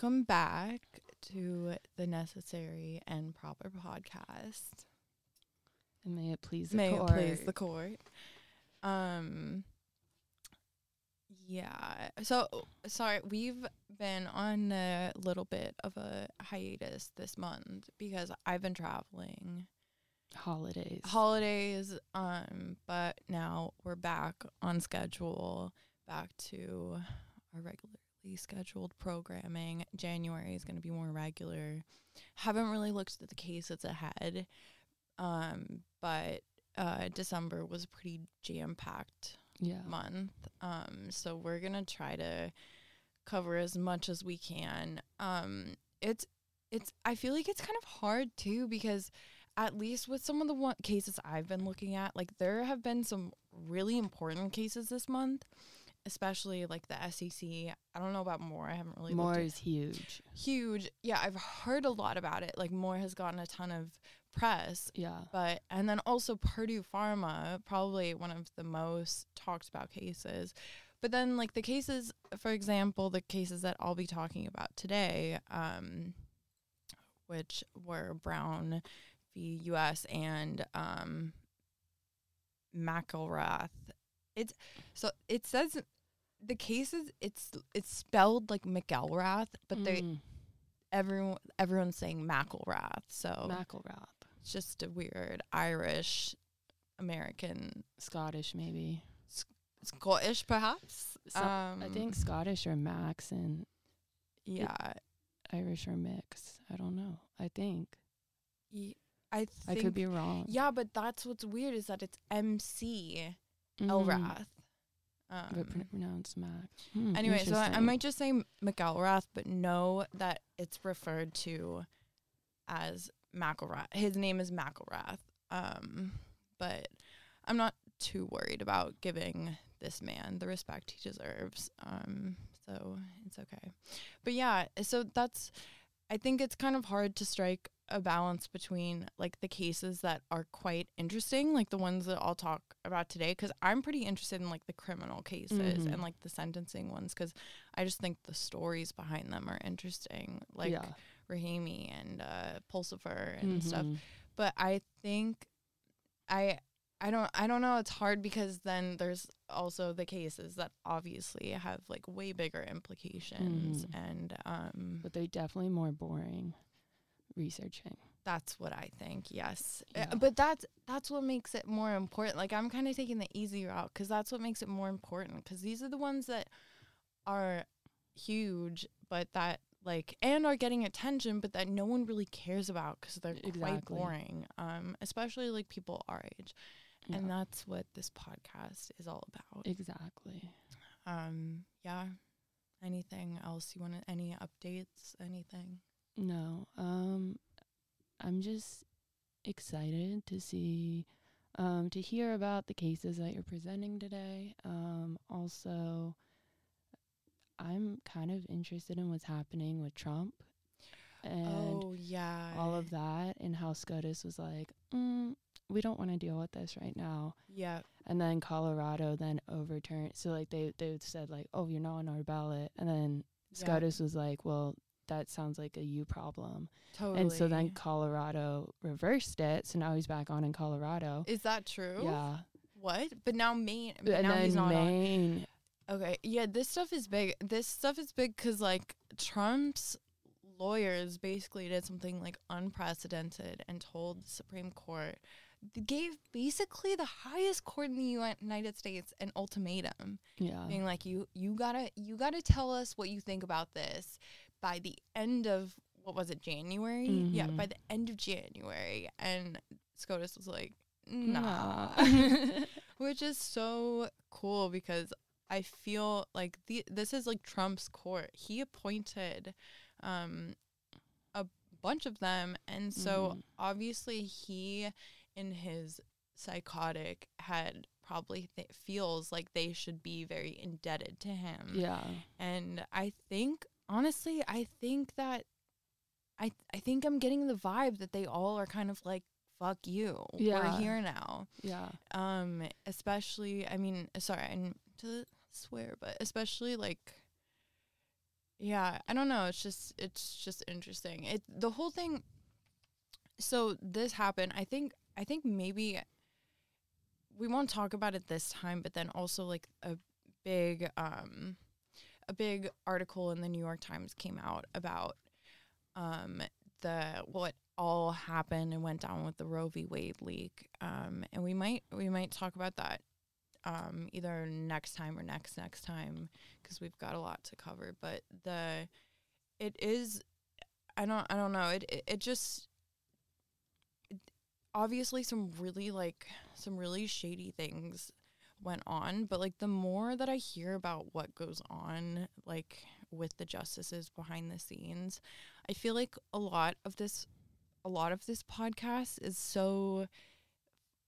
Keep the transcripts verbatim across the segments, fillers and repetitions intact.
Welcome back to the Necessary and Proper podcast. And may it please the may court. May it please the court. Um, yeah. So, sorry, we've been on a little bit of a hiatus this month because I've been traveling. Holidays. Holidays. Um, but now we're back on schedule, back to our regular scheduled programming. January is going to be more regular. Haven't really looked at the case that's ahead, um, but uh, December was a pretty jam-packed yeah. month. Um, so we're going to try to cover as much as we can. Um, it's it's. I feel like it's kind of hard too, because at least with some of the one- cases I've been looking at, like there have been some really important cases this month. Especially like the S E C. I don't know about Moore. I haven't really looked at it. Moore is huge. Huge. Yeah, I've heard a lot about it. Like Moore has gotten a ton of press. Yeah. But and then also Purdue Pharma, probably one of the most talked about cases. But then like the cases, for example, the cases that I'll be talking about today, um, which were Brown v. U S and um, McElrath. It's so it says the cases it's it's spelled like McElrath, but mm. they everyone everyone's saying McElrath. So McElrath. It's just a weird Irish American, Scottish maybe. Sc- Scottish perhaps. So um, I think Scottish or Max and yeah, Irish or mix. I don't know. I think. Y- I think I could be wrong. Yeah, but that's what's weird is that it's M C. Elrath. Um, but pr- pronounced Mac. Hmm, anyway, so I, I might just say McElrath, but know that it's referred to as McElrath. His name is McElrath. Um, but I'm not too worried about giving this man the respect he deserves. Um, so it's okay. But yeah, so that's, I think it's kind of hard to strike a balance between like the cases that are quite interesting, like the ones that I'll talk about today, because I'm pretty interested in like the criminal cases mm-hmm. and like the sentencing ones, because I just think the stories behind them are interesting, like yeah. Rahimi and uh, Pulsifer and mm-hmm. stuff. But I think I I don't I don't know. It's hard because then there's also the cases that obviously have like way bigger implications mm. and um, but they're definitely more boring. Researching. That's what I think. Yes. Yeah. Uh, but that's that's what makes it more important. Like I'm kind of taking the easy route because that's what makes it more important, because these are the ones that are huge but that like and are getting attention but that no one really cares about because they're exactly. quite boring. Um especially like people our age. Yeah. And that's what this podcast is all about. Exactly. Um yeah. Anything else you want to, any updates, anything? No, um, I'm just excited to see, um, to hear about the cases that you're presenting today. Um, also, I'm kind of interested in what's happening with Trump and oh, yeah. all of that, and how SCOTUS was like, mm, we don't want to deal with this right now. Yeah. And then Colorado then overturned. So like they, they said like, oh, you're not on our ballot. And then SCOTUS yeah. was like, well, that sounds like a you problem. Totally. And so then Colorado reversed it. So now he's back on in Colorado. Is that true? Yeah. What? But now Maine. But and now then he's not Maine. On. Okay. Yeah, this stuff is big. This stuff is big because, like, Trump's lawyers basically did something, like, unprecedented and told the Supreme Court, gave basically the highest court in the United States an ultimatum. Yeah. Being like, you, you gotta, you gotta tell us what you think about this. By the end of, what was it, January? Mm-hmm. Yeah, by the end of January. And SCOTUS was like, nah. nah. Which is so cool because I feel like the, this is like Trump's court. He appointed um, a bunch of them. And so mm. obviously he, in his psychotic, had probably th- feels like they should be very indebted to him. Yeah. And I think... Honestly, I think that I th- I think I'm getting the vibe that they all are kind of like, fuck you. Yeah. We're here now. Yeah. Um, especially, I mean, sorry, I didn't to swear, but especially like Yeah, I don't know. It's just it's just interesting. It the whole thing. So this happened. I think I think maybe we won't talk about it this time. But then also like a big um a big article in the New York Times came out about um the what all happened and went down with the Roe v. Wade leak. Um, and we might we might talk about that. Um, either next time or next next time, because we've got a lot to cover. But the it is I don't I don't know it it, it just it, obviously some really like some really shady things went on. But like the more that I hear about what goes on like with the justices behind the scenes, I feel like a lot of this a lot of this podcast is so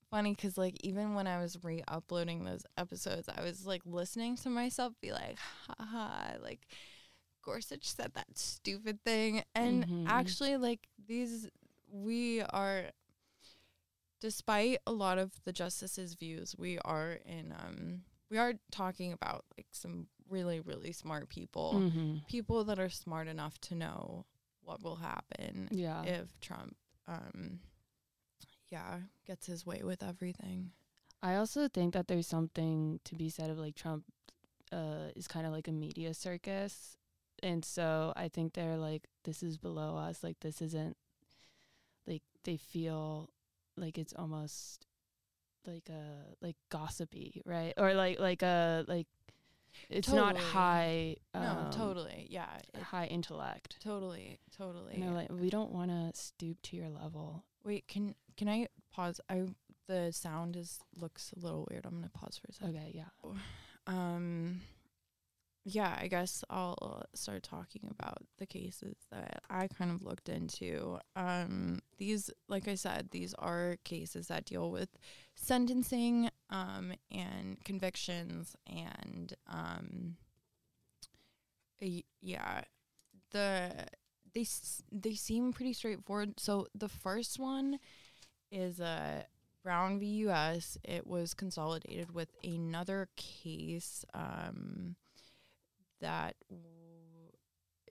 funny because, like, even when I was re-uploading those episodes, I was, like, listening to myself be like, ha-ha, like, Gorsuch said that stupid thing. And mm-hmm. actually, like, these, we are, despite a lot of the justices' views, we are in, um, we are talking about, like, some really, really smart people, mm-hmm. people that are smart enough to know what will happen yeah. if Trump, um, yeah, gets his way with everything. I also think that there's something to be said of, like, Trump uh, is kind of like a media circus. And so I think they're like, this is below us. Like, this isn't, like, they feel like it's almost like a, like, gossipy, right? Or like, like a, like, it's totally. Not high. Um, no, totally. Yeah. High intellect. Totally. Totally. And they're like, we don't want to stoop to your level. Wait, can can I pause? I the sound is looks a little weird. I'm gonna pause for a second. Okay, yeah. Um, yeah, I guess I'll start talking about the cases that I kind of looked into. Um, these, like I said, these are cases that deal with sentencing, um, and convictions, and um, y- yeah, the. They s- they seem pretty straightforward. So the first one is uh, Brown v. U S It was consolidated with another case um, that w-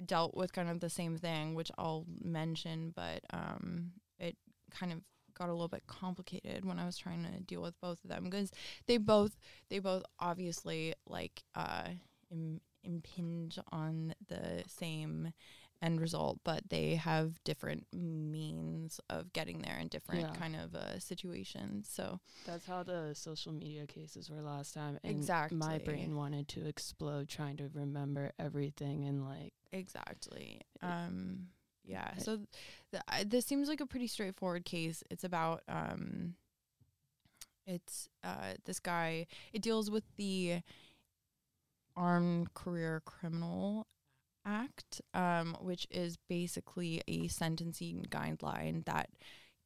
dealt with kind of the same thing, which I'll mention, but um, it kind of got a little bit complicated when I was trying to deal with both of them because they both they both obviously like uh, Im- impinge on the same end result, but they have different means of getting there and different yeah. kind of uh, situations. So that's how the social media cases were last time. And exactly. My brain wanted to explode trying to remember everything and like exactly. Um, yeah. So th- th- I, this seems like a pretty straightforward case. It's about um, it's uh this guy. It deals with the Armed Career Criminal Act, um, which is basically a sentencing guideline that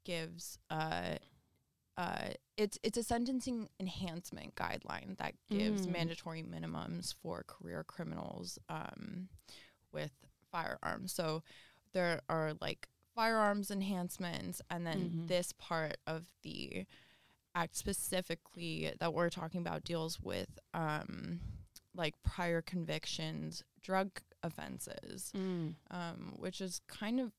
gives uh, uh, it's it's a sentencing enhancement guideline that gives mm. mandatory minimums for career criminals um, with firearms. So there are like firearms enhancements, and then mm-hmm. this part of the act specifically that we're talking about deals with um, like prior convictions, drug offenses, mm. um, which is kind of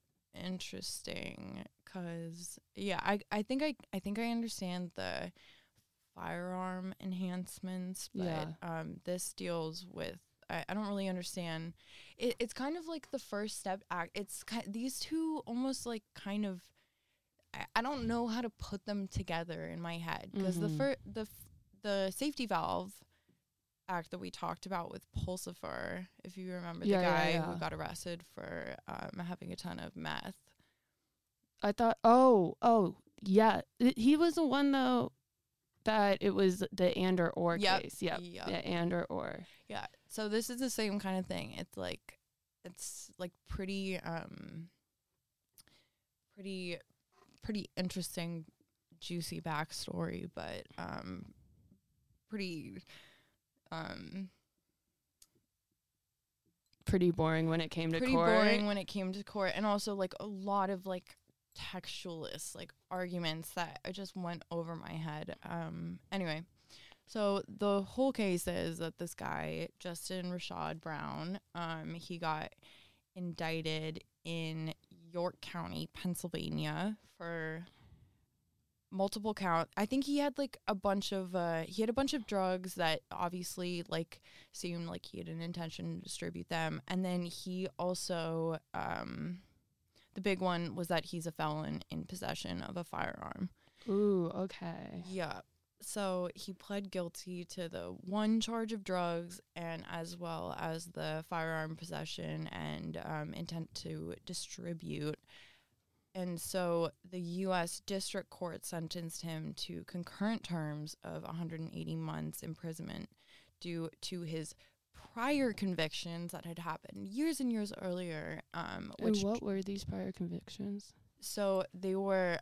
interesting because, yeah, I, I think I I think I understand the firearm enhancements, but yeah. um, this deals with I, I don't really understand. It, it's kind of like the First Step Act. It's ki- these two almost like kind of I, I don't know how to put them together in my head because mm-hmm. the fir- the f- the safety valve act that we talked about with Pulsifer, if you remember, yeah, the guy yeah, yeah. who got arrested for um, having a ton of meth. I thought, oh, oh, yeah. It, he was the one, though, that it was the and or or yep. case. Yep. Yep. Yeah, and or or. Yeah, so this is the same kind of thing. It's like, it's like pretty, um, pretty, pretty interesting, juicy backstory, but um, pretty... Um, pretty boring when it came to court. Pretty boring when it came to court, and also like a lot of like textualist like arguments that I just went over my head. Um, anyway, So the whole case is that this guy, Justin Rashad Brown, um, he got indicted in York County, Pennsylvania for multiple count. I think he had like a bunch of uh, he had a bunch of drugs that obviously like seemed like he had an intention to distribute them. And then he also um, the big one was that he's a felon in possession of a firearm. Ooh, okay. Yeah. So he pled guilty to the one charge of drugs and as well as the firearm possession and um, intent to distribute. And so the U S District Court sentenced him to concurrent terms of one hundred eighty months imprisonment due to his prior convictions that had happened years and years earlier. Um, which and what were these prior convictions? So they were,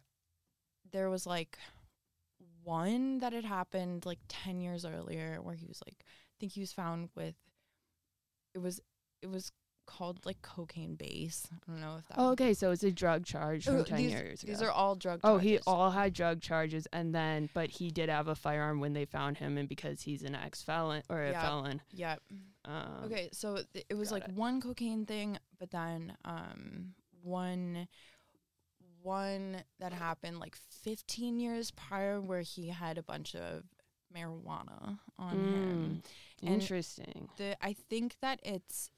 there was like... one that had happened like ten years earlier where he was like, I think he was found with, it was it was called like cocaine base. I don't know if that. Oh, okay, so it's a drug charge from ten these, years ago. These are all drug oh, charges. Oh, he all had drug charges and then, but he did have a firearm when they found him and because he's an ex-felon or a yep, felon. Yep. Um, okay, so th- it was like it. one cocaine thing, but then um one... one that happened like fifteen years prior where he had a bunch of marijuana on mm, him. And interesting. The, I think that it's,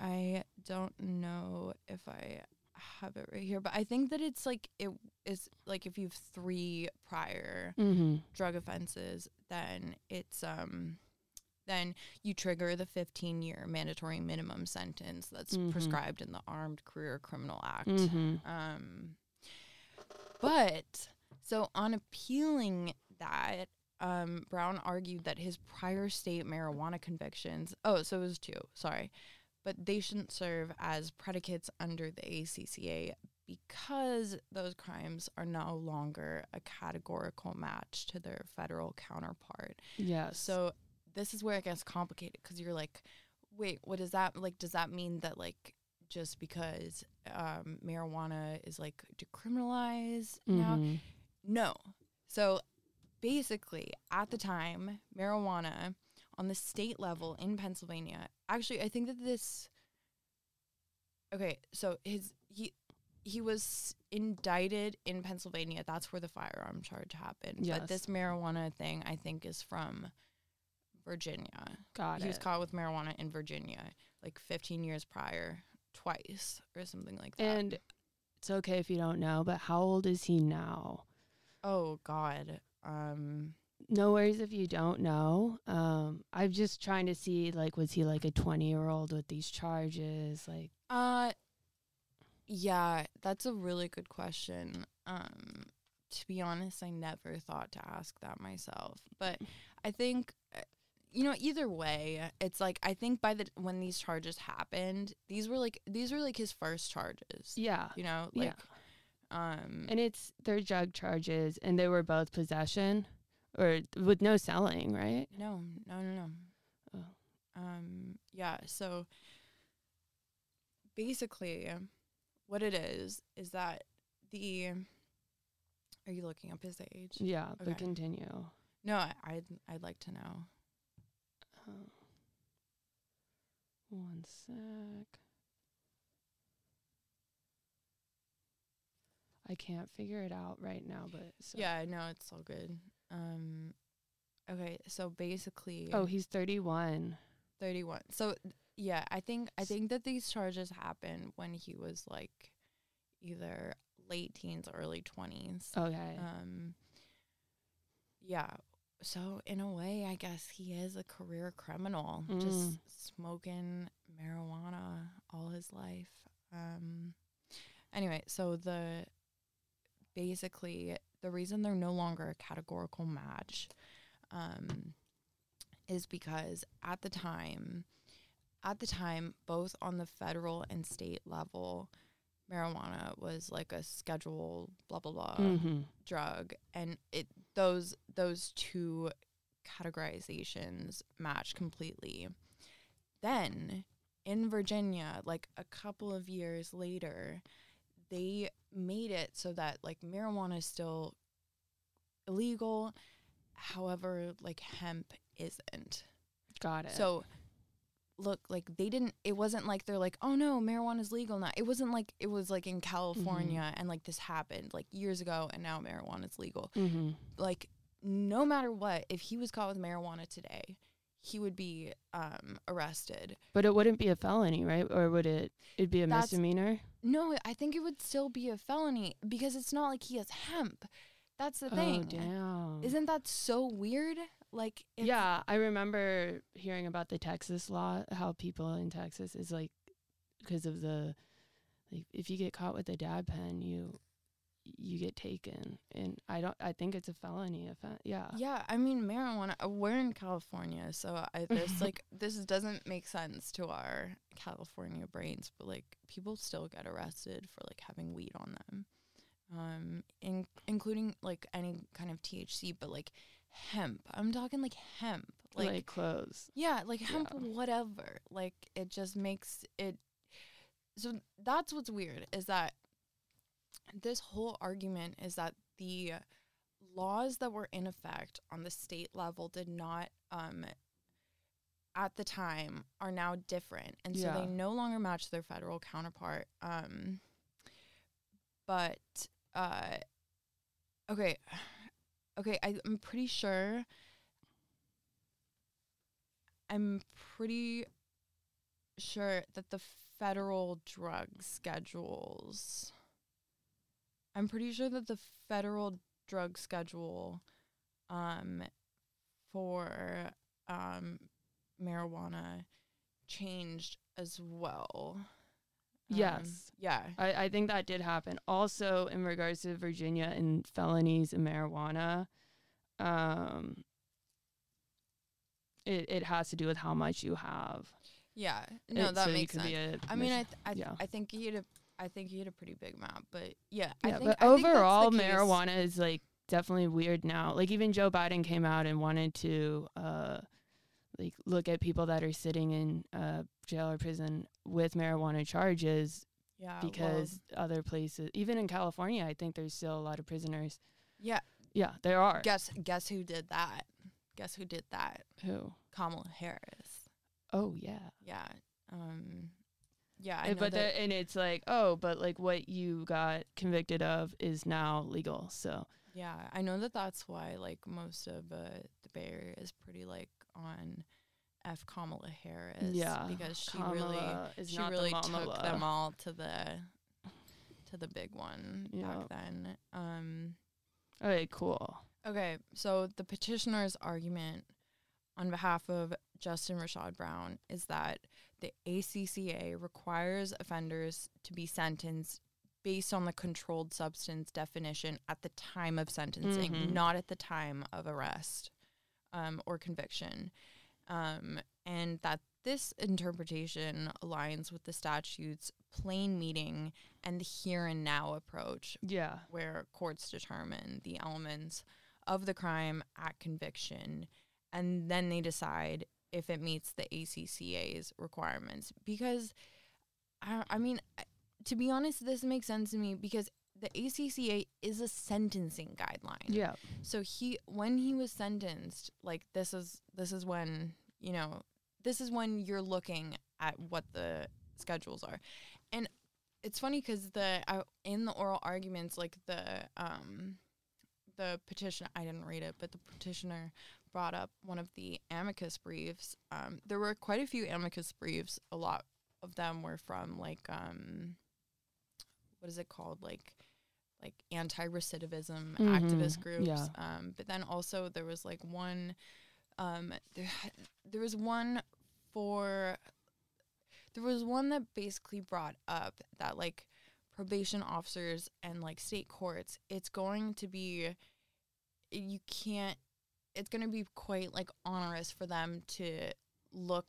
I don't know if I have it right here, but I think that it's like, it is like if you have three prior mm-hmm. drug offenses, then it's, um, then you trigger the fifteen-year mandatory minimum sentence that's mm-hmm. prescribed in the Armed Career Criminal Act. Mm-hmm. Um, but, so on appealing that, um, Brown argued that his prior state marijuana convictions, oh, so it was two, sorry, but they shouldn't serve as predicates under the A C C A because those crimes are no longer a categorical match to their federal counterpart. Yes. So... this is where it gets complicated because you're like, wait, what does that like? Does that mean that like just because um, marijuana is like decriminalized mm-hmm. now? No. So basically, at the time, marijuana on the state level in Pennsylvania. Actually, I think that this. Okay, so his he he was indicted in Pennsylvania. That's where the firearm charge happened. Yes. But this marijuana thing, I think, is from Virginia. Got he it. He was caught with marijuana in Virginia, like fifteen years prior, twice or something like that. And it's okay if you don't know, but how old is he now? Oh, God. Um, no worries if you don't know. Um, I'm just trying to see, like, was he like a twenty-year-old with these charges? Like, uh, yeah, that's a really good question. Um, to be honest, I never thought to ask that myself, but I think. You know, either way, it's like I think by the when these charges happened, these were like these were like his first charges. Yeah, you know, like, yeah. Um, and it's they're drug charges, and they were both possession, or with no selling, right? No, no, no, no. Oh. Um, yeah. So basically, what it is is that the. Are you looking up his age? Yeah, okay. But continue. No, I, I'd I'd like to know. One sec. I can't figure it out right now, but so. Yeah, no, it's all good. Um, okay, so basically, oh, he's thirty-one. Thirty-one. So yeah, I think I think that these charges happened when he was like either late teens, or early twenties. Okay. Um. Yeah. So, in a way, I guess he is a career criminal, mm. just smoking marijuana all his life. Um, anyway, so the basically, the reason they're no longer a categorical match um, is because at the time, at the time, both on the federal and state level, marijuana was like a scheduled blah blah blah mm-hmm. drug, and it those those two categorizations match completely. Then in Virginia, like a couple of years later, they made it so that like marijuana is still illegal However, like hemp isn't. Got it. So look, like they didn't, it wasn't like they're like, oh no, marijuana is legal now. It wasn't like, it was like in California mm-hmm. and like this happened like years ago and now marijuana is legal. Mm-hmm. Like no matter what, if he was caught with marijuana today, he would be um, arrested. But it wouldn't be a felony, right? Or would it? It'd be a That's, misdemeanor? No, I think it would still be a felony because it's not like he has hemp. That's the oh, thing. Damn. Isn't that so weird? Like, yeah, I remember hearing about the Texas law, how people in Texas is like, because of the, like, if you get caught with a dab pen, you, you get taken. And I don't, I think it's a felony offense. Yeah. Yeah. I mean, marijuana, uh, we're in California. So I, there's like, this doesn't make sense to our California brains, but like people still get arrested for like having weed on them. Um, in, including like any kind of T H C, but like hemp. I'm talking like hemp, like, like clothes. Yeah, like hemp, yeah. Whatever. Like it just makes it. So that's what's weird is that this whole argument is that the laws that were in effect on the state level did not, um, at the time, are now different, and yeah. so they no longer match their federal counterpart. Um, but. Uh, okay, okay, I, I'm pretty sure, I'm pretty sure that the federal drug schedules, I'm pretty sure that the federal drug schedule um, for um, marijuana changed as well. Yes. Um, yeah. I, I think that did happen. Also, in regards to Virginia and felonies and marijuana, um, it it has to do with how much you have. Yeah. No, it, that so makes sense. I mean, I th- I, th- yeah. I think he had a I think he had a pretty big amount, but yeah. I yeah think, but I overall, think marijuana case. Is like definitely weird now. Like even Joe Biden came out and wanted to. Uh, Like, look at people that are sitting in uh, jail or prison with marijuana charges yeah, because well, other places, even in California, I think there's still a lot of prisoners. Yeah. Yeah, there are. Guess guess who did that? Guess who did that? Who? Kamala Harris. Oh, yeah. Yeah. Um, yeah, I it, know but that the, And it's like, oh, but, like, what you got convicted of is now legal, so. Yeah, I know that that's why, like, most of uh, the Bay Area is pretty, like, on F. Kamala Harris, yeah, because she Kamala really, she really the took them all to the to the big one yeah. back then. Um, okay, cool. Okay, so the petitioner's argument on behalf of Justin Rashad Brown is that the A C C A requires offenders to be sentenced based on the controlled substance definition at the time of sentencing, mm-hmm. not at the time of arrest. Um, or conviction, um, and that this interpretation aligns with the statute's plain meaning and the here and now approach, yeah, where courts determine the elements of the crime at conviction, and then they decide if it meets the A C C A's requirements. Because, I, I mean, to be honest, this makes sense to me because the A C C A is a sentencing guideline. Yeah. So he, when he was sentenced, like this is this is when you know this is when you're looking at what the schedules are, and it's funny because the uh, in the oral arguments, like the um the petitioner, I didn't read it, but the petitioner brought up one of the amicus briefs. Um, there were quite a few amicus briefs. A lot of them were from like um, what is it called, like. like anti-recidivism mm-hmm. activist groups. Yeah. Um, but then also there was like one, um, there, there was one for, there was one that basically brought up that like probation officers and like state courts, it's going to be, you can't, it's going to be quite like onerous for them to look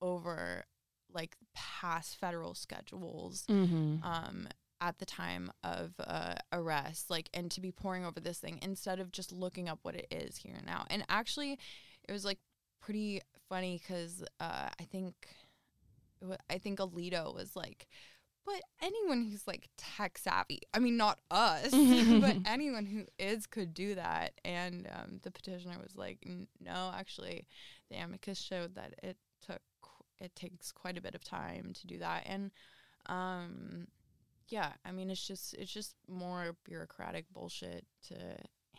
over like past federal schedules. Mm-hmm. Um, at the time of uh, arrest, like, and to be poring over this thing instead of just looking up what it is here and now. And actually, it was like pretty funny because uh, I think, w- I think Alito was like But anyone who's, like, tech savvy, I mean, not us, but anyone who is could do that. And um, the petitioner was like, no, actually, the amicus showed that it took it takes quite a bit of time to do that. And, um, yeah, I mean, it's just it's just more bureaucratic bullshit to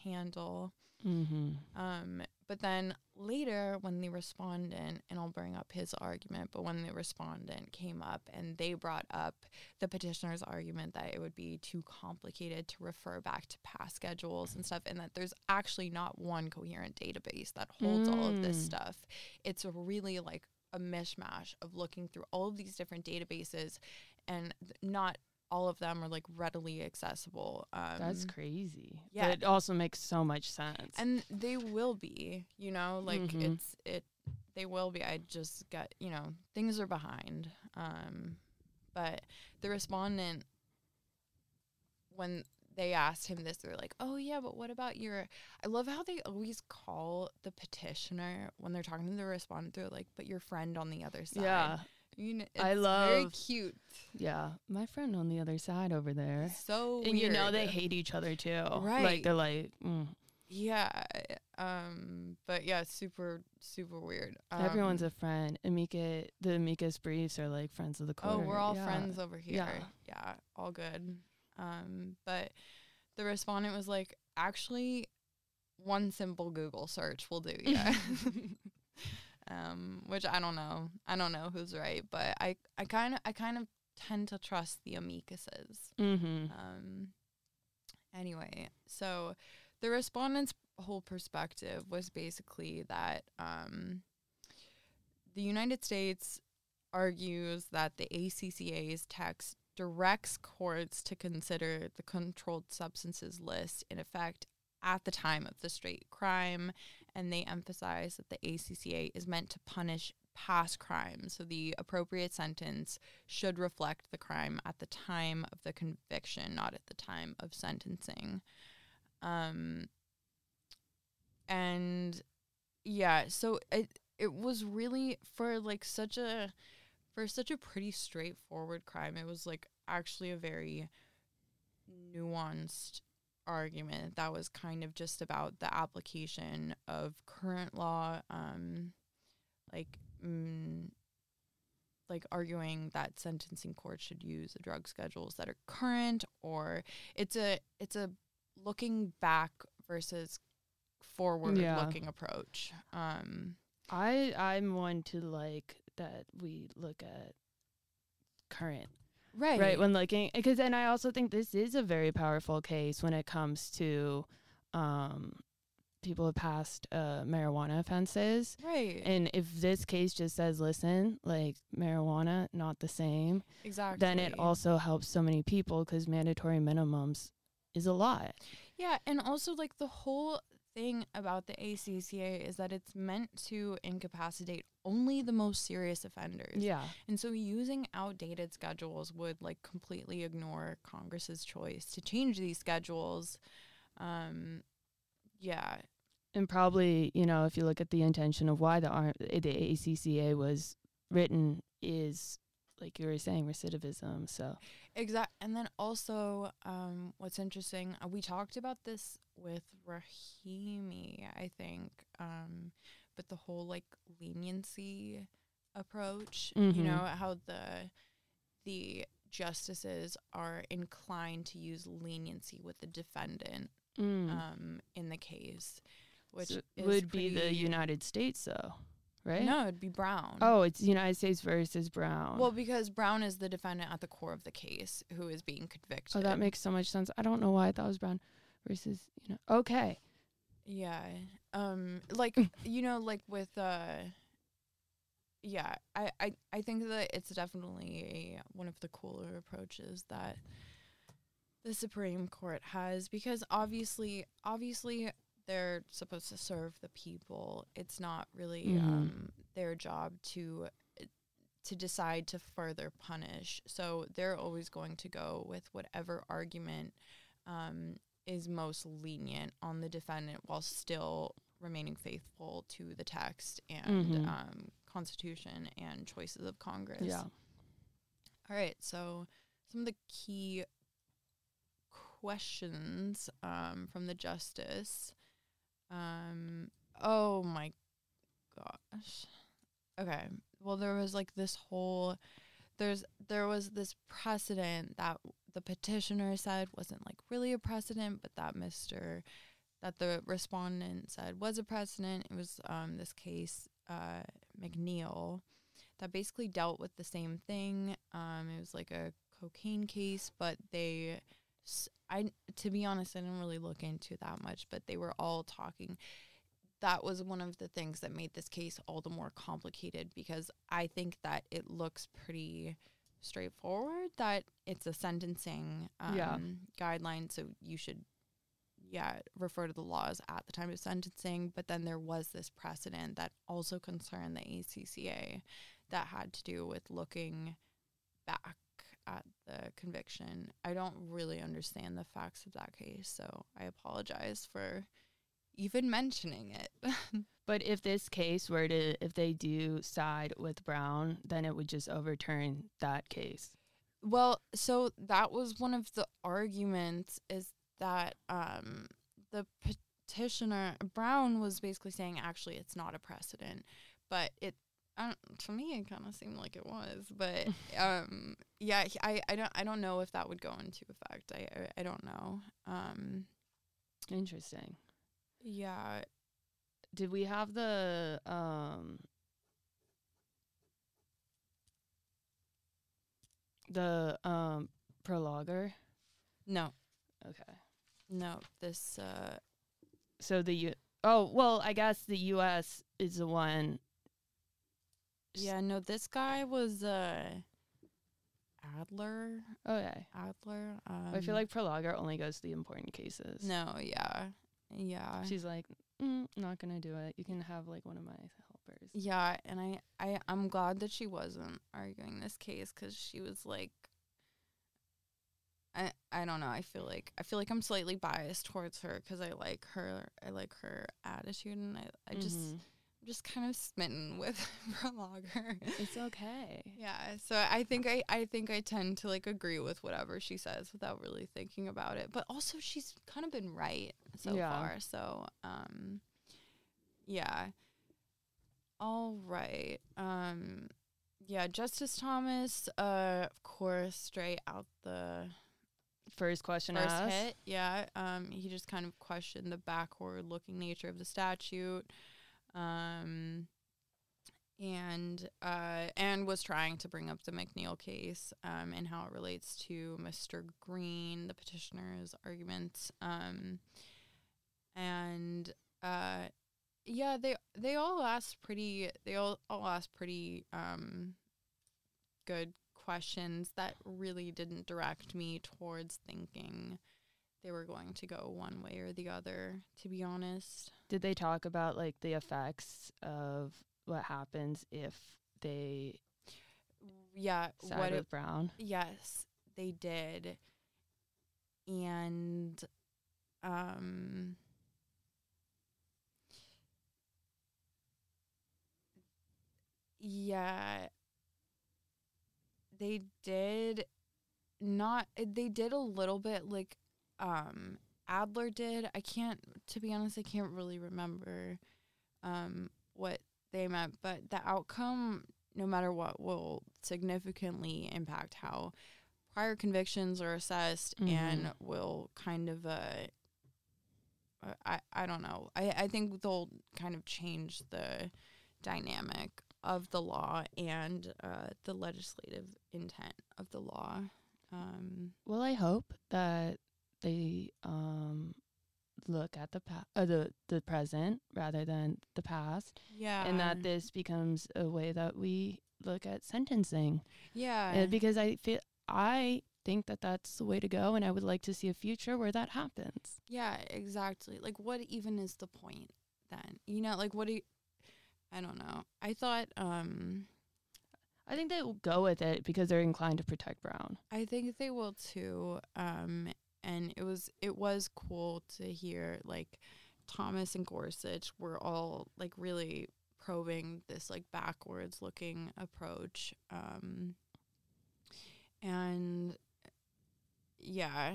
handle. Mm-hmm. Um, but then later when the respondent, and I'll bring up his argument, but when the respondent came up and they brought up the petitioner's argument that it would be too complicated to refer back to past schedules and stuff, and that there's actually not one coherent database that holds mm. all of this stuff. It's really like a mishmash of looking through all of these different databases, and th- not all of them are, like, readily accessible. Um, That's crazy. Yeah. But it also makes so much sense. And they will be, you know, like, mm-hmm. it's, it, they will be. I just got, you know, things are behind. Um, but the respondent, when they asked him this, they're like, oh, yeah, but what about your, I love how they always call the petitioner when they're talking to the respondent, they're like, but your friend on the other side. Yeah. You know, it's I love very cute. Yeah, my friend on the other side over there. So and weird. You know they hate each other too, right? Like they're like, mm. yeah, um, but yeah, super super weird. Um, Everyone's a friend. Amicus, the amicus briefs are like friends of the court. Oh, we're all yeah. friends over here. Yeah. yeah, all good. Um, but the respondent was like, actually, one simple Google search will do. Yeah. Um, which I don't know. I don't know who's right, but I, I kind of I kind of tend to trust the amicuses. Mm-hmm. Um, anyway, so the respondent's whole perspective was basically that um, the United States argues that the A C C A's text directs courts to consider the controlled substances list in effect at the time of the straight crime, and they emphasize that the A C C A is meant to punish past crimes, so the appropriate sentence should reflect the crime at the time of the conviction, not at the time of sentencing. Um, and, yeah, so it it was really, for, like, such a, for such a pretty straightforward crime, it was, like, actually a very nuanced argument that was kind of just about the application of current law, um, like mm, like arguing that sentencing courts should use the drug schedules that are current, or it's a it's a looking back versus forward yeah. looking approach. Um, I I'm one to like that we look at current. Right. Right. When looking, because, and I also think this is a very powerful case when it comes to um, people who passed uh, marijuana offenses. Right. And if this case just says, listen, like marijuana, not the same. Exactly. Then it also helps so many people because mandatory minimums is a lot. Yeah. And also, like, the whole thing about the A C C A is that it's meant to incapacitate only the most serious offenders. Yeah. And so using outdated schedules would, like, completely ignore Congress's choice to change these schedules. Um, yeah. And probably, you know, if you look at the intention of why the ar- the A C C A was written is, like you were saying, recidivism. So exactly. And then also um, what's interesting, uh, we talked about this with Rahimi, I think, um, but the whole, like, leniency approach, mm-hmm. you know, how the the justices are inclined to use leniency with the defendant mm. um, in the case, which so is would be the United States, though. Right? No, it'd be Brown. Oh, it's United States versus Brown. Well, because Brown is the defendant at the core of the case who is being convicted. Oh, that makes so much sense. I don't know why I thought it was Brown versus, you know. Okay. Yeah. Um, like, you know, like with, uh, yeah, I, I, I think that it's definitely a, one of the cooler approaches that the Supreme Court has, because obviously, obviously, they're supposed to serve the people. It's not really mm. um, their job to to decide to further punish. So they're always going to go with whatever argument um, is most lenient on the defendant while still remaining faithful to the text and mm-hmm. um, Constitution and choices of Congress. Yeah. All right. So some of the key questions um, from the justice. Um, oh, my gosh. Okay. Well, there was like this whole... There's there was this precedent that the petitioner said wasn't like really a precedent, but that Mister that the respondent said was a precedent. It was um, this case uh, McNeil that basically dealt with the same thing. Um, it was like a cocaine case, but they I to be honest, I didn't really look into that much, but they were all talking. That was one of the things that made this case all the more complicated, because I think that it looks pretty straightforward that it's a sentencing um, yeah. guideline. So you should, yeah, refer to the laws at the time of sentencing. But then there was this precedent that also concerned the A C C A that had to do with looking back at the conviction. I don't really understand the facts of that case, so I apologize for... even mentioning it. But if this case were to, if they do side with Brown, then it would just overturn that case. Well, so that was one of the arguments, is that um, the petitioner, Brown, was basically saying, actually, it's not a precedent. But it, I don't, to me, it kind of seemed like it was. But um, yeah, I, I don't I don't know if that would go into effect. I, I, I don't know. Um, Interesting. Yeah. Did we have the um the um prologuer? No. Okay. No, this uh so the U- Oh, well, I guess the U S is the one. Yeah, no, this guy was uh Adler. Okay. Adler. Um, I feel like prologuer only goes to the important cases. No, yeah. Yeah. She's like, mm, not going to do it. You can have, like, one of my helpers. Yeah, and I, I, I'm glad that she wasn't arguing this case, because she was like, I I don't know. I feel like I feel like I'm slightly biased towards her, because I like her. I like her attitude, and I, I mm-hmm. just, I'm just kind of smitten with prologuer. It's okay. Yeah, so I think I, I think I tend to, like, agree with whatever she says without really thinking about it. But also, she's kind of been right. So yeah. far, so um, yeah. All right, um, yeah. Justice Thomas, uh, of course, straight out the first question first asked. Hit, yeah. Um, he just kind of questioned the backward-looking nature of the statute, um, and uh, and was trying to bring up the McNeil case, um, and how it relates to Mister Green, the petitioner's arguments, um. And uh, yeah, they they all asked pretty they all, all asked pretty um good questions that really didn't direct me towards thinking they were going to go one way or the other, to be honest. Did they talk about, like, the effects of what happens if they yeah side what with it, Brown? Yes, they did, and um. Yeah, they did not, they did a little bit, like, um, Adler did. I can't, to be honest, I can't really remember, um, what they meant, but the outcome, no matter what, will significantly impact how prior convictions are assessed, mm-hmm. and will kind of, uh, I, I don't know, I, I think they'll kind of change the dynamic of the law and uh, the legislative intent of the law. Um, well, I hope that they um, look at the pa- uh, the the present rather than the past. Yeah, and that this becomes a way that we look at sentencing. Yeah, and because I feel I think that that's the way to go, and I would like to see a future where that happens. Yeah, exactly. Like, what even is the point then? You know, like, what do you? I don't know. I thought, um... I think they'll go with it because they're inclined to protect Brown. I think they will, too. Um, and it was it was cool to hear, like, Thomas and Gorsuch were all, like, really probing this, like, backwards-looking approach. Um, and yeah,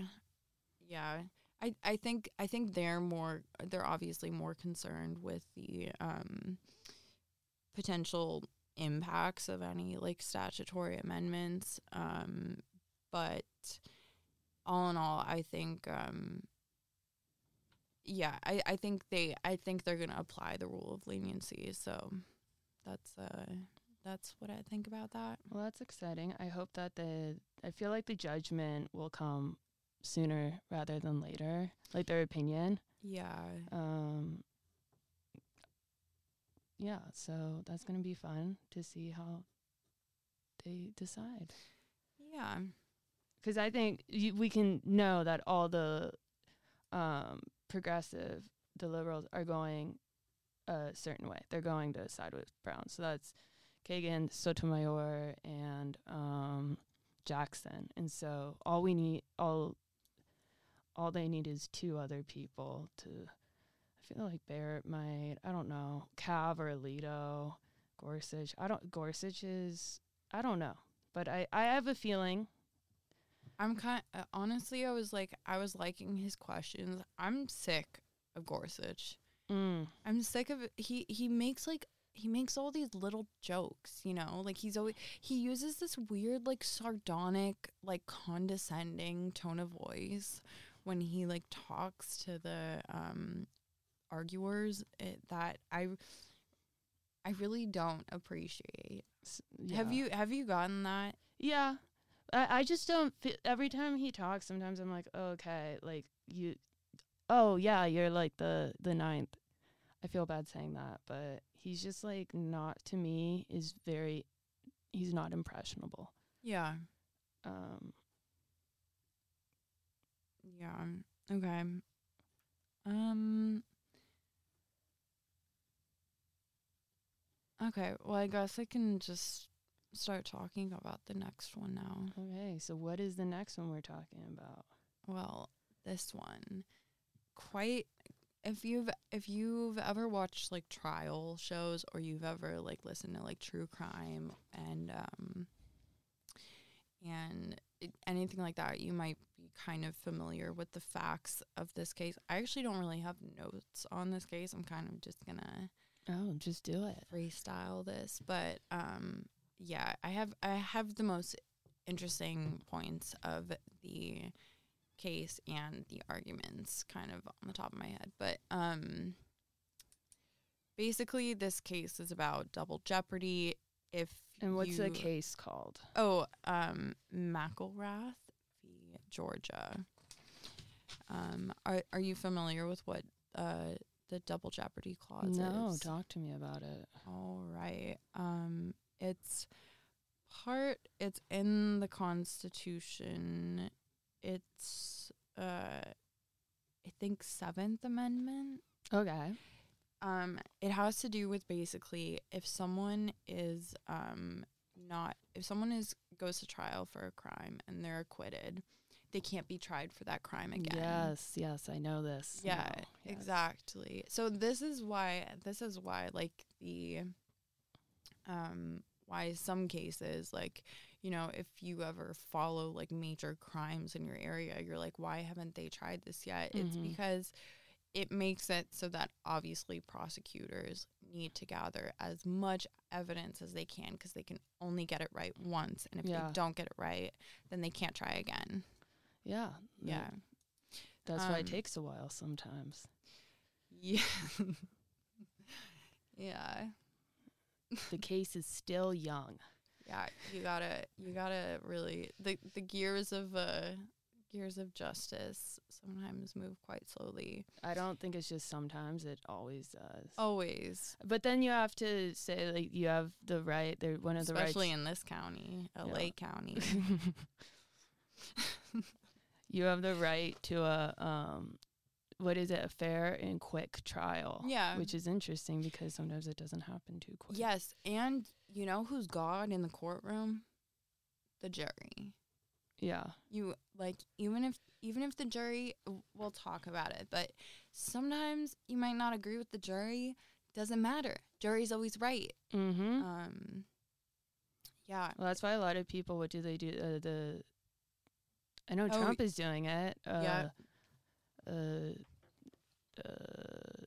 yeah. I, I think I think they're more they're obviously more concerned with the um, potential impacts of any like statutory amendments. Um, but all in all, I think um, yeah, I, I think they I think they're gonna apply the rule of leniency. So that's uh, that's what I think about that. Well, that's exciting. I hope that the I feel like the judgment will come sooner rather than later, like their opinion. Yeah. Um. Yeah, so that's going to be fun to see how they decide. Yeah. Because I think y- we can know that all the um, progressive, the liberals, are going a certain way. They're going to side with Brown. So that's Kagan, Sotomayor, and um, Jackson. And so all we need, all... all they need is two other people to, I feel like Barrett might, I don't know, Cav or Alito, Gorsuch. I don't, Gorsuch is, I don't know. But I, I have a feeling. I'm kind of, uh, honestly, I was like, I was liking his questions. I'm sick of Gorsuch. Mm. I'm sick of, he, he makes like, he makes all these little jokes, you know, like he's always, he uses this weird, like sardonic, like condescending tone of voice when he like talks to the um, arguers, it, that I, I really don't appreciate. Yeah. Have you have you gotten that? Yeah, I, I just don't. Fi- every time he talks, sometimes I'm like, oh, okay, like you, oh yeah, you're like the the ninth. I feel bad saying that, but he's just like not to me is very. He's not impressionable. Yeah. Um. Yeah. Okay. Um. Okay. Well, I guess I can just start talking about the next one now. Okay. So, what is the next one we're talking about? Well, this one, quite. If you've if you've ever watched like trial shows, or you've ever like listened to like true crime and um. And. It, anything like that, you might be kind of familiar with the facts of this case. I actually don't really have notes on this case. I'm kind of just gonna oh, just do it, freestyle this. But um, yeah, I have I have the most interesting points of the case and the arguments kind of on the top of my head. But um, basically, this case is about double jeopardy. If and what's the case called? Oh, um, McElrath v. Georgia. Um, are are you familiar with what uh the double jeopardy clause is? No, talk to me about it. All right. Um, it's part. It's in the Constitution. It's uh, I think Seventh Amendment. Okay. Um, it has to do with basically if someone is um not if someone is goes to trial for a crime and they're acquitted, they can't be tried for that crime again. Yes, yes, I know this. Yeah, no, yes. Exactly. So this is why this is why like the um why some cases like you know if you ever follow like major crimes in your area, you're like, why haven't they tried this yet? Mm-hmm. It's because it makes it so that obviously prosecutors need to gather as much evidence as they can because they can only get it right once. And if yeah. they don't get it right, then they can't try again. Yeah. Yeah. That's um, why it takes a while sometimes. Yeah. yeah. The case is still young. Yeah. You gotta, you gotta really, the, the gears of, uh, Gears of justice sometimes move quite slowly. I don't think it's just sometimes. It always does. Always. But then you have to say, like, you have the right. They're one of the rights. Especially in this county, L A yeah. County. You have the right to a, um, what is it, a fair and quick trial. Yeah. Which is interesting because sometimes it doesn't happen too quick. Yes. And you know who's God in the courtroom? The jury. Yeah. You like even if even if the jury w- we'll talk about it, but sometimes you might not agree with the jury. Doesn't matter. Jury's always right. Mm-hmm. Um. Yeah. Well, that's why a lot of people. What do they do? Uh, the I know oh, Trump is doing it. Uh, yeah. Uh, uh,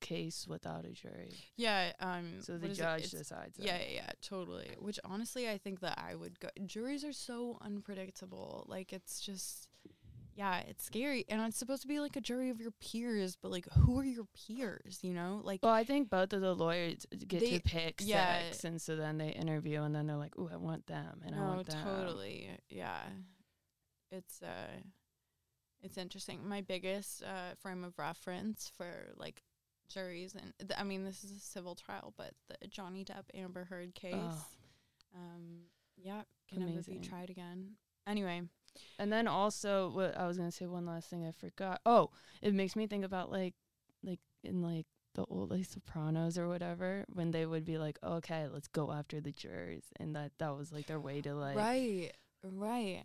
case without a jury. Yeah. Um. So the judge it? decides. Yeah, yeah, yeah, totally. Which honestly, I think that I would go. Juries are so unpredictable. Like it's just, yeah, it's scary. And it's supposed to be like a jury of your peers, but like who are your peers? You know, like. Well, I think both of the lawyers get they, to pick yeah. sex, and so then they interview, and then they're like, "Ooh, I want them," and no, I want them. Totally. Yeah. It's uh, it's interesting. My biggest uh, frame of reference for like juries and th- I mean this is a civil trial, but the Johnny Depp Amber Heard case, oh. um, yeah, can never be tried again. Anyway, and then also what I was gonna say one last thing I forgot. Oh, it makes me think about like like in like the old like Sopranos or whatever when they would be like, okay, let's go after the jurors, and that that was like their way to like right, right.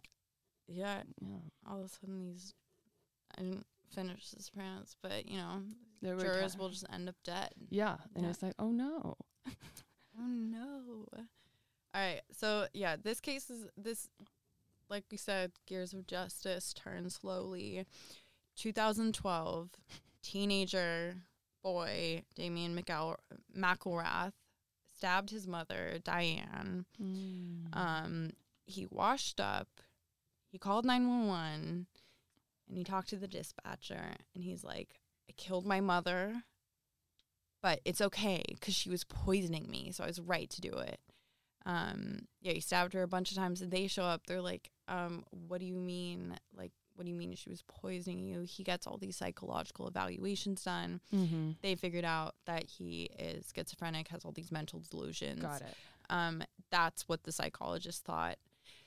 Yeah, yeah, all of a sudden these, I didn't finish The Sopranos, but, you know, there jurors will just end up dead. Yeah, and yeah. It's like, oh, no. Oh, no. All right, so, yeah, this case is, this, like we said, gears of justice turn slowly. twenty twelve, teenager boy Damien McEl- McElrath stabbed his mother, Diane. Mm. Um, he washed up. He called nine one one, and he talked to the dispatcher, and he's like, I killed my mother, but it's okay, because she was poisoning me, so I was right to do it. Um, yeah, he stabbed her a bunch of times, and they show up. They're like, um, what do you mean? Like, what do you mean she was poisoning you? He gets all these psychological evaluations done. Mm-hmm. They figured out that he is schizophrenic, has all these mental delusions. Got it. Um, that's what the psychologist thought.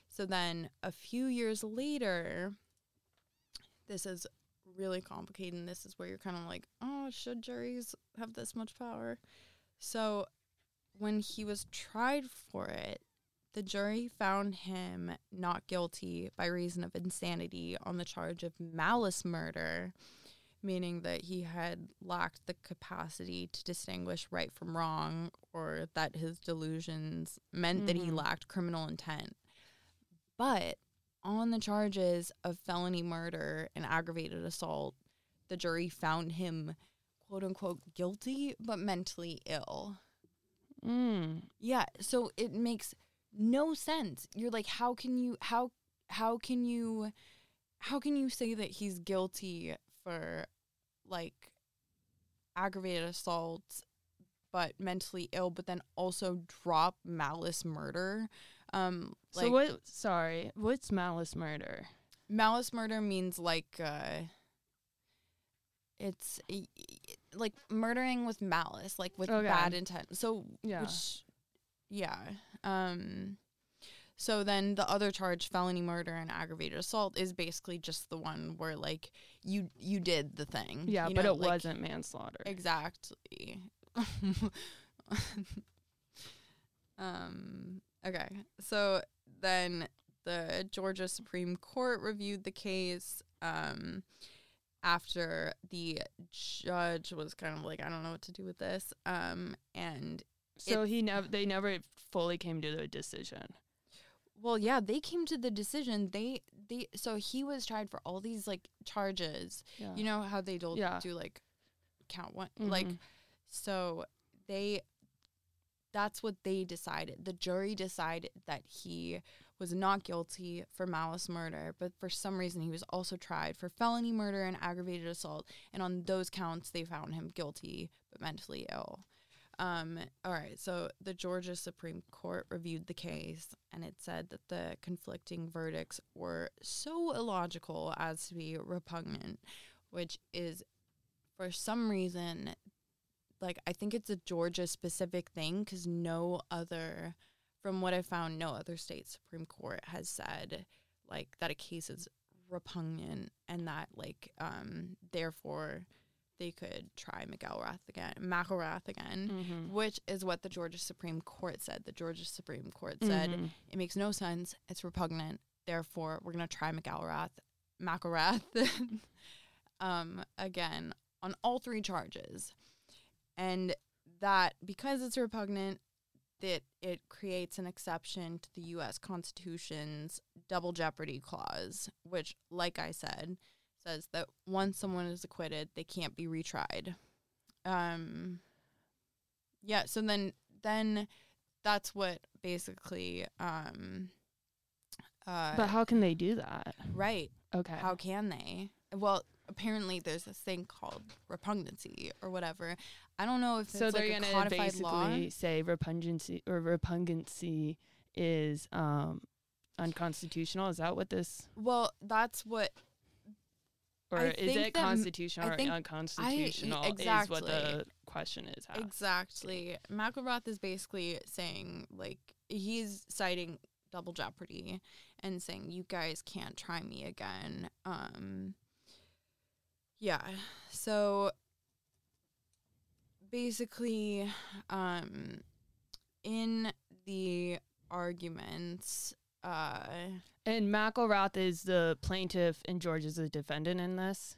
So then a few years later, this is really complicated, and this is where you're kind of like, oh, should juries have this much power? So when he was tried for it, the jury found him not guilty by reason of insanity on the charge of malice murder, meaning that he had lacked the capacity to distinguish right from wrong, or that his delusions meant mm-hmm. that he lacked criminal intent. But on the charges of felony murder and aggravated assault, the jury found him, quote unquote, guilty, but mentally ill. Mm. Yeah. So it makes no sense. You're like, how can you, how, how can you, how can you say that he's guilty for like aggravated assault, but mentally ill, but then also drop malice murder? Um, like so what, sorry, what's malice murder? Malice murder means like, uh, it's y- y- like murdering with malice, like with okay. bad intent. So, yeah. Which, yeah. Um, so then the other charge, felony murder and aggravated assault, is basically just the one where like you, you did the thing. Yeah, you but know? It like, wasn't manslaughter. Exactly. um, Okay, so then the Georgia Supreme Court reviewed the case um, after the judge was kind of like, I don't know what to do with this. Um, and So it, he nev- they never fully came to the decision. Well, yeah, they came to the decision. They they So he was tried for all these, like, charges. Yeah. You know how they do, yeah. do like, count one? Mm-hmm. Like, so they... That's what they decided. The jury decided that he was not guilty for malice murder, but for some reason he was also tried for felony murder and aggravated assault, and on those counts they found him guilty but mentally ill. Um, all right, so the Georgia Supreme Court reviewed the case, and it said that the conflicting verdicts were so illogical as to be repugnant, which is, for some reason... Like, I think it's a Georgia-specific thing because no other, from what I found, no other state Supreme Court has said, like, that a case is repugnant and that, like, um, therefore they could try McElrath again, McElrath again, mm-hmm. which is what the Georgia Supreme Court said. The Georgia Supreme Court said, mm-hmm. it makes no sense, it's repugnant, therefore we're going to try McElrath, McElrath um, again on all three charges. And that because it's repugnant, that it creates an exception to the U S Constitution's double jeopardy clause, which, like I said, says that once someone is acquitted, they can't be retried. Um, yeah, so then then that's what basically... Um, uh, but how can they do that? Right. Okay. How can they? Well... Apparently, there's this thing called repugnancy or whatever. I don't know if it's so like a codified law. So they're going to basically say repugnancy or repugnancy is um, unconstitutional. Is that what this? Well, that's what. Or I is it constitutional or unconstitutional? I, exactly, is what the question is asked. Exactly. McElrath is basically saying, like, he's citing double jeopardy and saying, "You guys can't try me again." Um, Yeah, so basically um, in the arguments... Uh, and McElrath is the plaintiff and George is the defendant in this?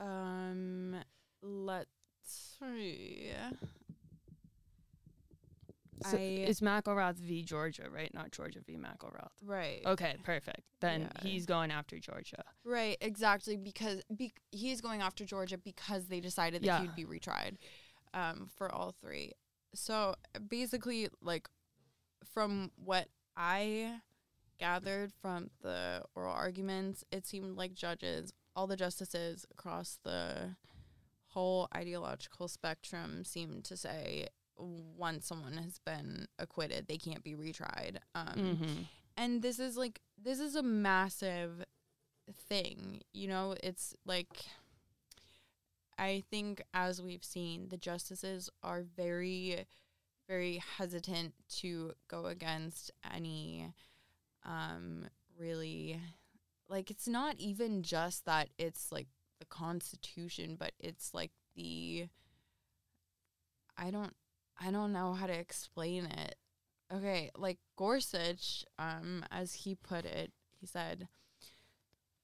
Um, let's see. So it's McElrath v. Georgia, right? Not Georgia v. McElrath. Right. Okay, perfect. Then yeah. He's going after Georgia. Right, exactly, because be- he's going after Georgia because they decided that yeah. he'd be retried um, for all three. So basically, like, from what I gathered from the oral arguments, it seemed like judges, all the justices across the whole ideological spectrum seemed to say... once someone has been acquitted, they can't be retried. Um, mm-hmm. And this is, like, this is a massive thing. You know, it's, like, I think, as we've seen, the justices are very, very hesitant to go against any um, really, like, it's not even just that it's, like, the Constitution, but it's, like, the, I don't, I don't know how to explain it. Okay, like Gorsuch, um, as he put it, he said,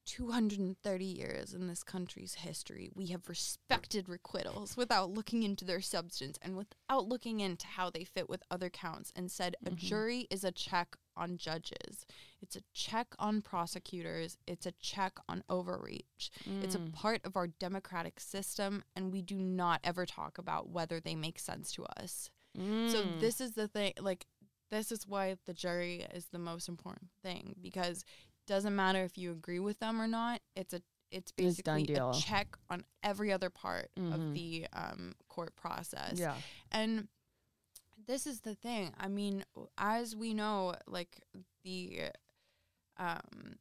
two hundred thirty years in this country's history, we have respected requittals without looking into their substance and without looking into how they fit with other counts, and said mm-hmm. a jury is a check on judges. It's a check on prosecutors. It's a check on overreach. Mm. It's a part of our democratic system, and we do not ever talk about whether they make sense to us. Mm. So this is the thing, like, this is why the jury is the most important thing, because doesn't matter if you agree with them or not. It's a it's basically it's a check on every other part mm-hmm. of the um, court process. Yeah. And this is the thing. I mean, as we know, like, the um,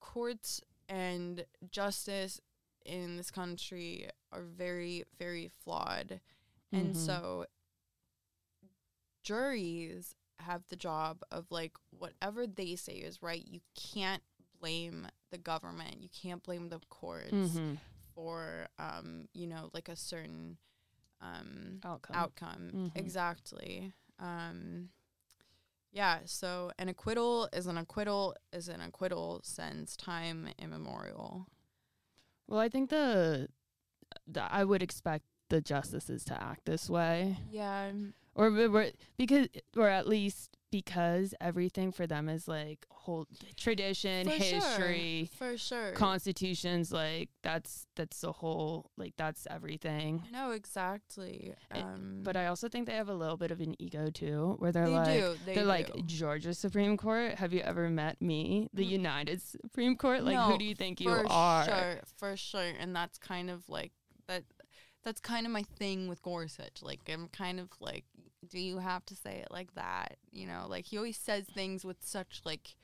courts and justice in this country are very, very flawed. Mm-hmm. And so juries have the job of, like, whatever they say is right. You can't blame the government. You can't blame the courts mm-hmm. for, um, you know, like a certain um, outcome. outcome. Mm-hmm. Exactly. Um, yeah. So an acquittal is an acquittal is an acquittal since time immemorial. Well, I think the, the I would expect the justices to act this way. Yeah. Or we're, because, or at least because everything for them is, like, whole tradition, for history, sure. for sure, constitutions. Like, that's that's the whole, like, that's everything. No, exactly. Um, it, but I also think they have a little bit of an ego too, where they're they like, do, they they're do. like, Georgia Supreme Court. Have you ever met me, the mm-hmm. United Supreme Court? Like, no, who do you think you are? For sure, for sure, and that's kind of like that. That's kind of my thing with Gorsuch. Like, I'm kind of like, do you have to say it like that? You know, like, he always says things with such, like,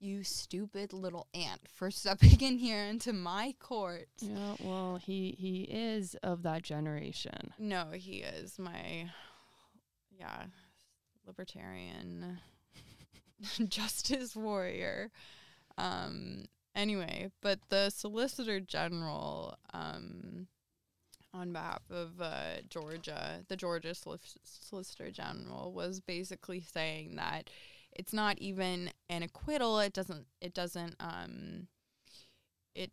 you stupid little ant for stepping in here into my court. Yeah, well, he, he is of that generation. No, he is my, yeah, libertarian justice warrior. Um, anyway, but the Solicitor General... Um, on behalf of uh, Georgia, the Georgia Solic- Solicitor General was basically saying that it's not even an acquittal. It doesn't. It doesn't. Um, it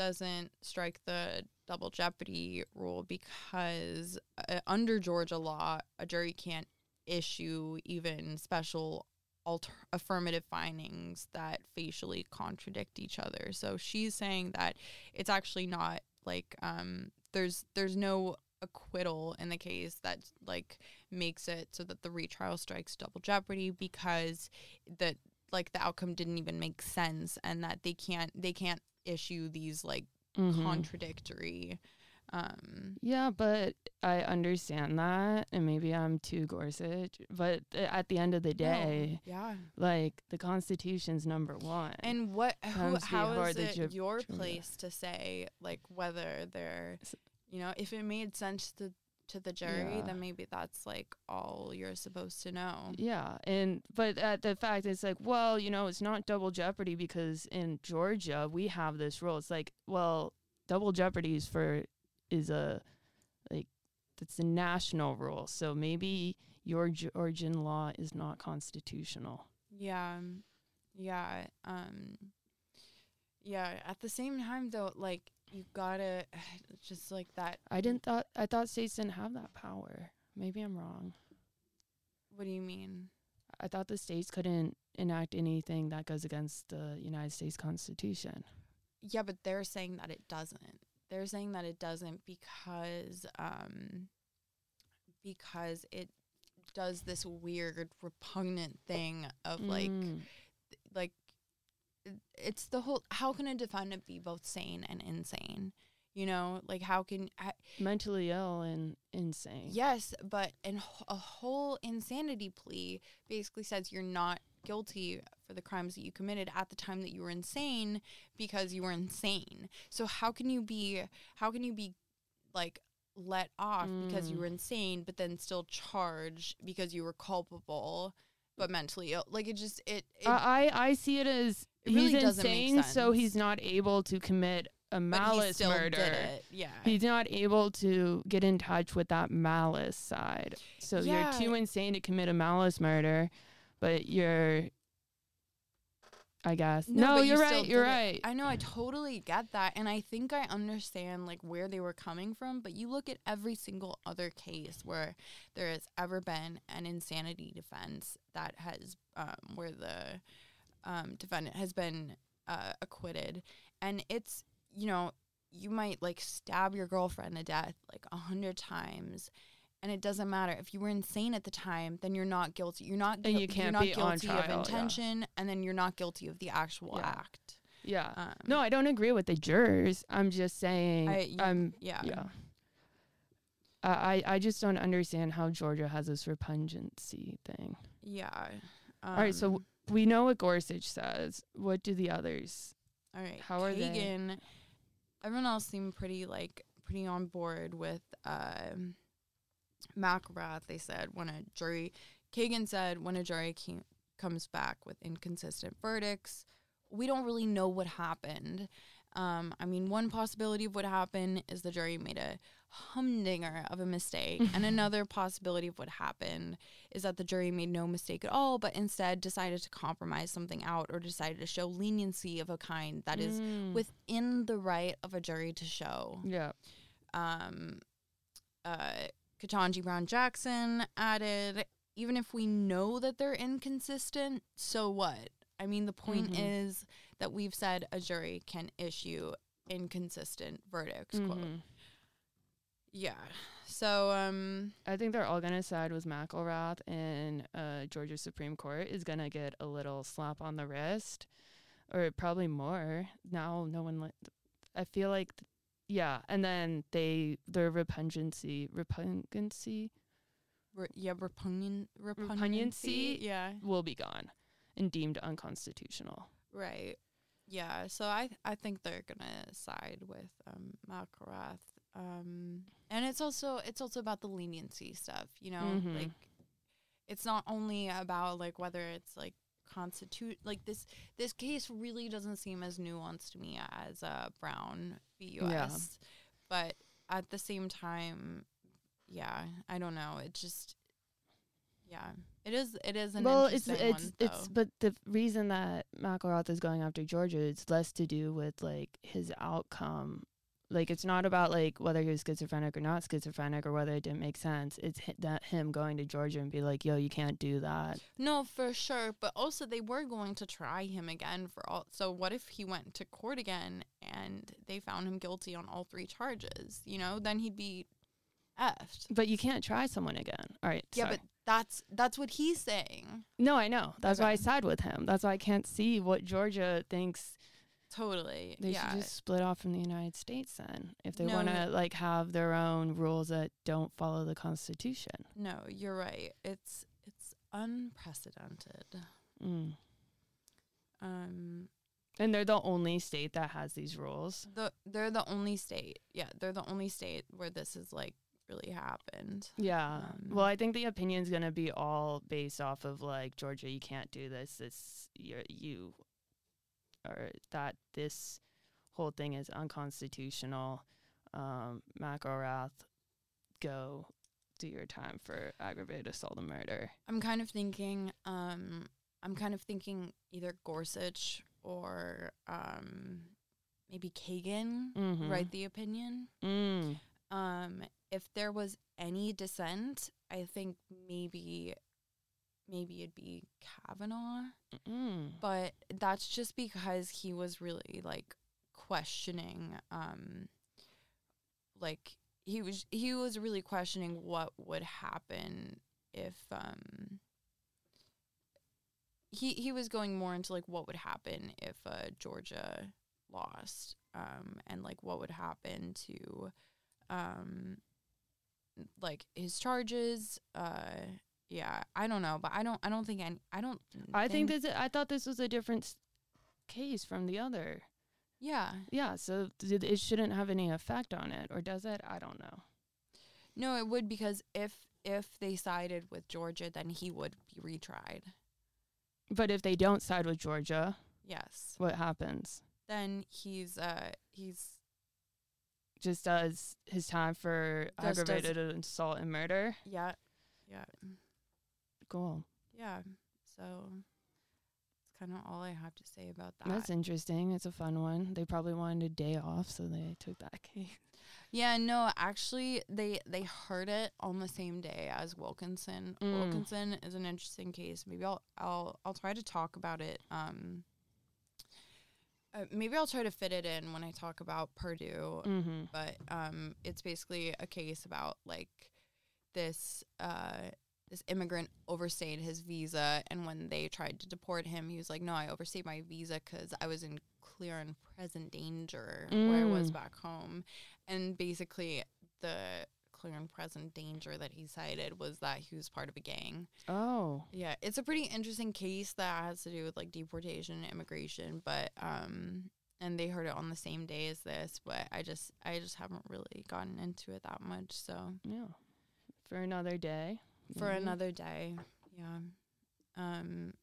doesn't strike the double jeopardy rule because uh, under Georgia law, a jury can't issue even special alter- affirmative findings that facially contradict each other. So she's saying that it's actually not like um, there's there's no acquittal in the case that like makes it so that the retrial strikes double jeopardy because that like the outcome didn't even make sense and that they can't they can't issue these like mm-hmm. contradictory um yeah but I understand that, and maybe I'm too Gorsuch, but at the end of the day no, yeah like the Constitution's number one, and what who, how is it ju- your place to say like whether they're you know if it made sense to to the jury, yeah. then maybe that's like all you're supposed to know. Yeah, and but at the fact it's like, well, you know, it's not double jeopardy because in Georgia we have this rule. It's like, well, double jeopardy is for is a like that's a national rule. So maybe your Georgian law is not constitutional. Yeah, yeah, um, yeah. At the same time, though, like. You gotta just like that. I didn't thought I thought states didn't have that power. Maybe I'm wrong. What do you mean? I thought the states couldn't enact anything that goes against the United States Constitution. Yeah, but they're saying that it doesn't. They're saying that it doesn't because um, because it does this weird repugnant thing of mm. like th- like. It's the whole, how can a defendant be both sane and insane? You know, like how can... I, mentally ill and insane. Yes, but an, a whole insanity plea basically says you're not guilty for the crimes that you committed at the time that you were insane because you were insane. So how can you be, how can you be like let off mm. because you were insane but then still charge because you were culpable but mentally ill? Like it just, it... it I, I see it as... It he's really insane, so he's not able to commit a malice murder. Yeah, he's not able to get in touch with that malice side. So yeah. You're too insane to commit a malice murder, but you're, I guess. No, no you're you right. You're right. It. I know. I totally get that, and I think I understand like where they were coming from. But you look at every single other case where there has ever been an insanity defense that has um, where the Um, defendant has been uh, acquitted, and it's, you know, you might like stab your girlfriend to death like a hundred times, and it doesn't matter if you were insane at the time. Then you're not guilty. You're not. Gu- and you can't you're be not guilty on trial, of intention, yeah. and then you're not guilty of the actual yeah. act. Yeah. Um, no, I don't agree with the jurors. I'm just saying. I, you, I'm yeah. yeah. I I just don't understand how Georgia has this repungency thing. Yeah. Um, All right. So. We know what Gorsuch says. What do the others? All right. How are Kagan, they? Everyone else seemed pretty like pretty on board with uh, McElrath. They said when a jury, Kagan said when a jury came, comes back with inconsistent verdicts, we don't really know what happened. Um, I mean, one possibility of what happened is the jury made a humdinger of a mistake. And another possibility of what happened is that the jury made no mistake at all, but instead decided to compromise something out or decided to show leniency of a kind that mm. is within the right of a jury to show. Yeah. Um, uh, Ketanji Brown Jackson added, even if we know that they're inconsistent, so what? I mean, the point mm-hmm. is that we've said a jury can issue inconsistent verdicts, mm-hmm. quote. Yeah. So, um... I think they're all going to side with McElrath, and uh, Georgia Supreme Court is going to get a little slap on the wrist, or probably more. Now, no one... Li- I feel like... Th- yeah, and then they... Their repungency... Repungency? Re- yeah, repugnan- repugnancy? Repugnancy yeah. will be gone and deemed unconstitutional. Right. Yeah, so I th- I think they're going to side with um, McElrath. Um, and it's also it's also about the leniency stuff, you know, mm-hmm. like it's not only about like whether it's like constitute like this this case really doesn't seem as nuanced to me as uh, Brown v. U S, yeah. but at the same time, yeah, I don't know. It just, yeah. It is. It is an well, interesting it's, it's, one. Well, it's it's. But the reason that McElrath is going after Georgia, it's less to do with like his outcome. Like it's not about like whether he was schizophrenic or not schizophrenic or whether it didn't make sense. It's h- that him going to Georgia and be like, "Yo, you can't do that." No, for sure. But also, they were going to try him again for all. So what if he went to court again and they found him guilty on all three charges? You know, then he'd be effed. But you can't try someone again. All right. Yeah, sorry. but. That's that's what he's saying. No, I know. That's okay. Why I side with him. That's why I can't see what Georgia thinks. Totally. They yeah. should just split off from the United States then, if they no, want to like have their own rules that don't follow the Constitution. No, you're right. It's it's unprecedented. Mm. Um, and they're the only state that has these rules. The they're the only state. Yeah, they're the only state where this is like. Really happened. Yeah. Um, well, I think the opinion's going to be all based off of like, Georgia, you can't do this. This you're, you or that this whole thing is unconstitutional. Um, McElrath, go do your time for aggravated assault and murder. I'm kind of thinking. Um, I'm kind of thinking either Gorsuch or um, maybe Kagan mm-hmm. write the opinion. Mm. Um. If there was any dissent, I think maybe maybe it'd be Kavanaugh. Mm. But that's just because he was really, like, questioning, um, like, he was he was really questioning what would happen if, um, he, he was going more into, like, what would happen if uh, Georgia lost, um, and, like, what would happen to, um... like his charges, uh, yeah, I don't know, but I don't, I don't think any, I don't. I think, think this. I thought this was a different s- case from the other. Yeah, yeah. So th- it shouldn't have any effect on it, or does it? I don't know. No, it would because if if they sided with Georgia, then he would be retried. But if they don't side with Georgia, yes, what happens? Then he's uh he's. Just does his time for just aggravated assault and murder. Yeah. Yeah. Cool. Yeah. So it's kind of all I have to say about that. That's interesting. It's a fun one. They probably wanted a day off, so they took that case. Yeah, no, actually, they, they heard it on the same day as Wilkinson. Mm. Wilkinson is an interesting case. Maybe I'll I'll I'll try to talk about it. Um Uh, maybe I'll try to fit it in when I talk about Purdue, mm-hmm. but um, it's basically a case about like this uh, this immigrant overstayed his visa, and when they tried to deport him, he was like, "No, I overstayed my visa because I was in clear and present danger mm. where I was back home," and basically the clear and present danger that he cited was that he was part of a gang. Oh. Yeah, it's a pretty interesting case that has to do with, like, deportation and immigration, but, um, and they heard it on the same day as this, but I just, I just haven't really gotten into it that much, so. Yeah. For another day. For mm-hmm. another day, yeah. Um,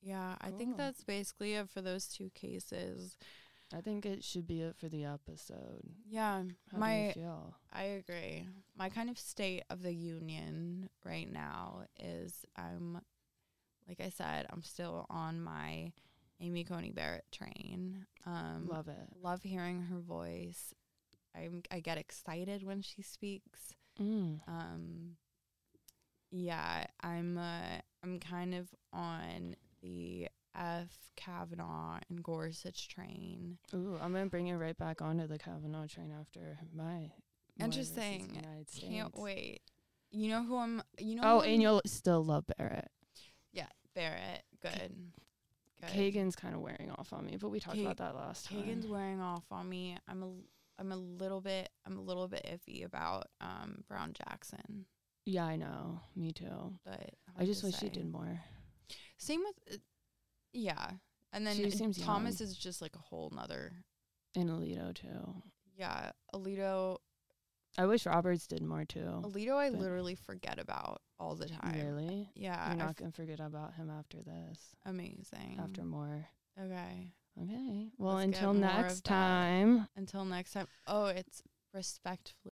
yeah, cool. I think that's basically it for those two cases. I think it should be it for the episode. Yeah. How my, do you feel? I agree. My kind of state of the union right now is I'm, like I said, I'm still on my Amy Coney Barrett train. Um, love it. Love hearing her voice. I'm, I get excited when she speaks. Mm. Um, yeah, I'm, uh, I'm kind of on the F. Kavanaugh and Gorsuch train. Ooh, I'm gonna bring it right back onto the Kavanaugh train after my interesting. Can't wait. You know who I'm. You know. Oh, and I'm you'll still love Barrett. Yeah, Barrett. Good. Good. Kagan's kind of wearing off on me, but we talked K- about that last time. Kagan's wearing off on me. I'm a. I'm a little bit. I'm a little bit iffy about um Brown Jackson. Yeah, I know. Me too. But I just wish say. she did more. Same with. Uh, Yeah, and then Thomas young. is just like a whole nother. And Alito too. Yeah, Alito. I wish Roberts did more too. Alito, I literally forget about all the time. Really? Yeah, you're not f- gonna forget about him after this. Amazing. After Moore. Okay. Okay. Well, Let's until next time. Until next time. Oh, it's respectfully.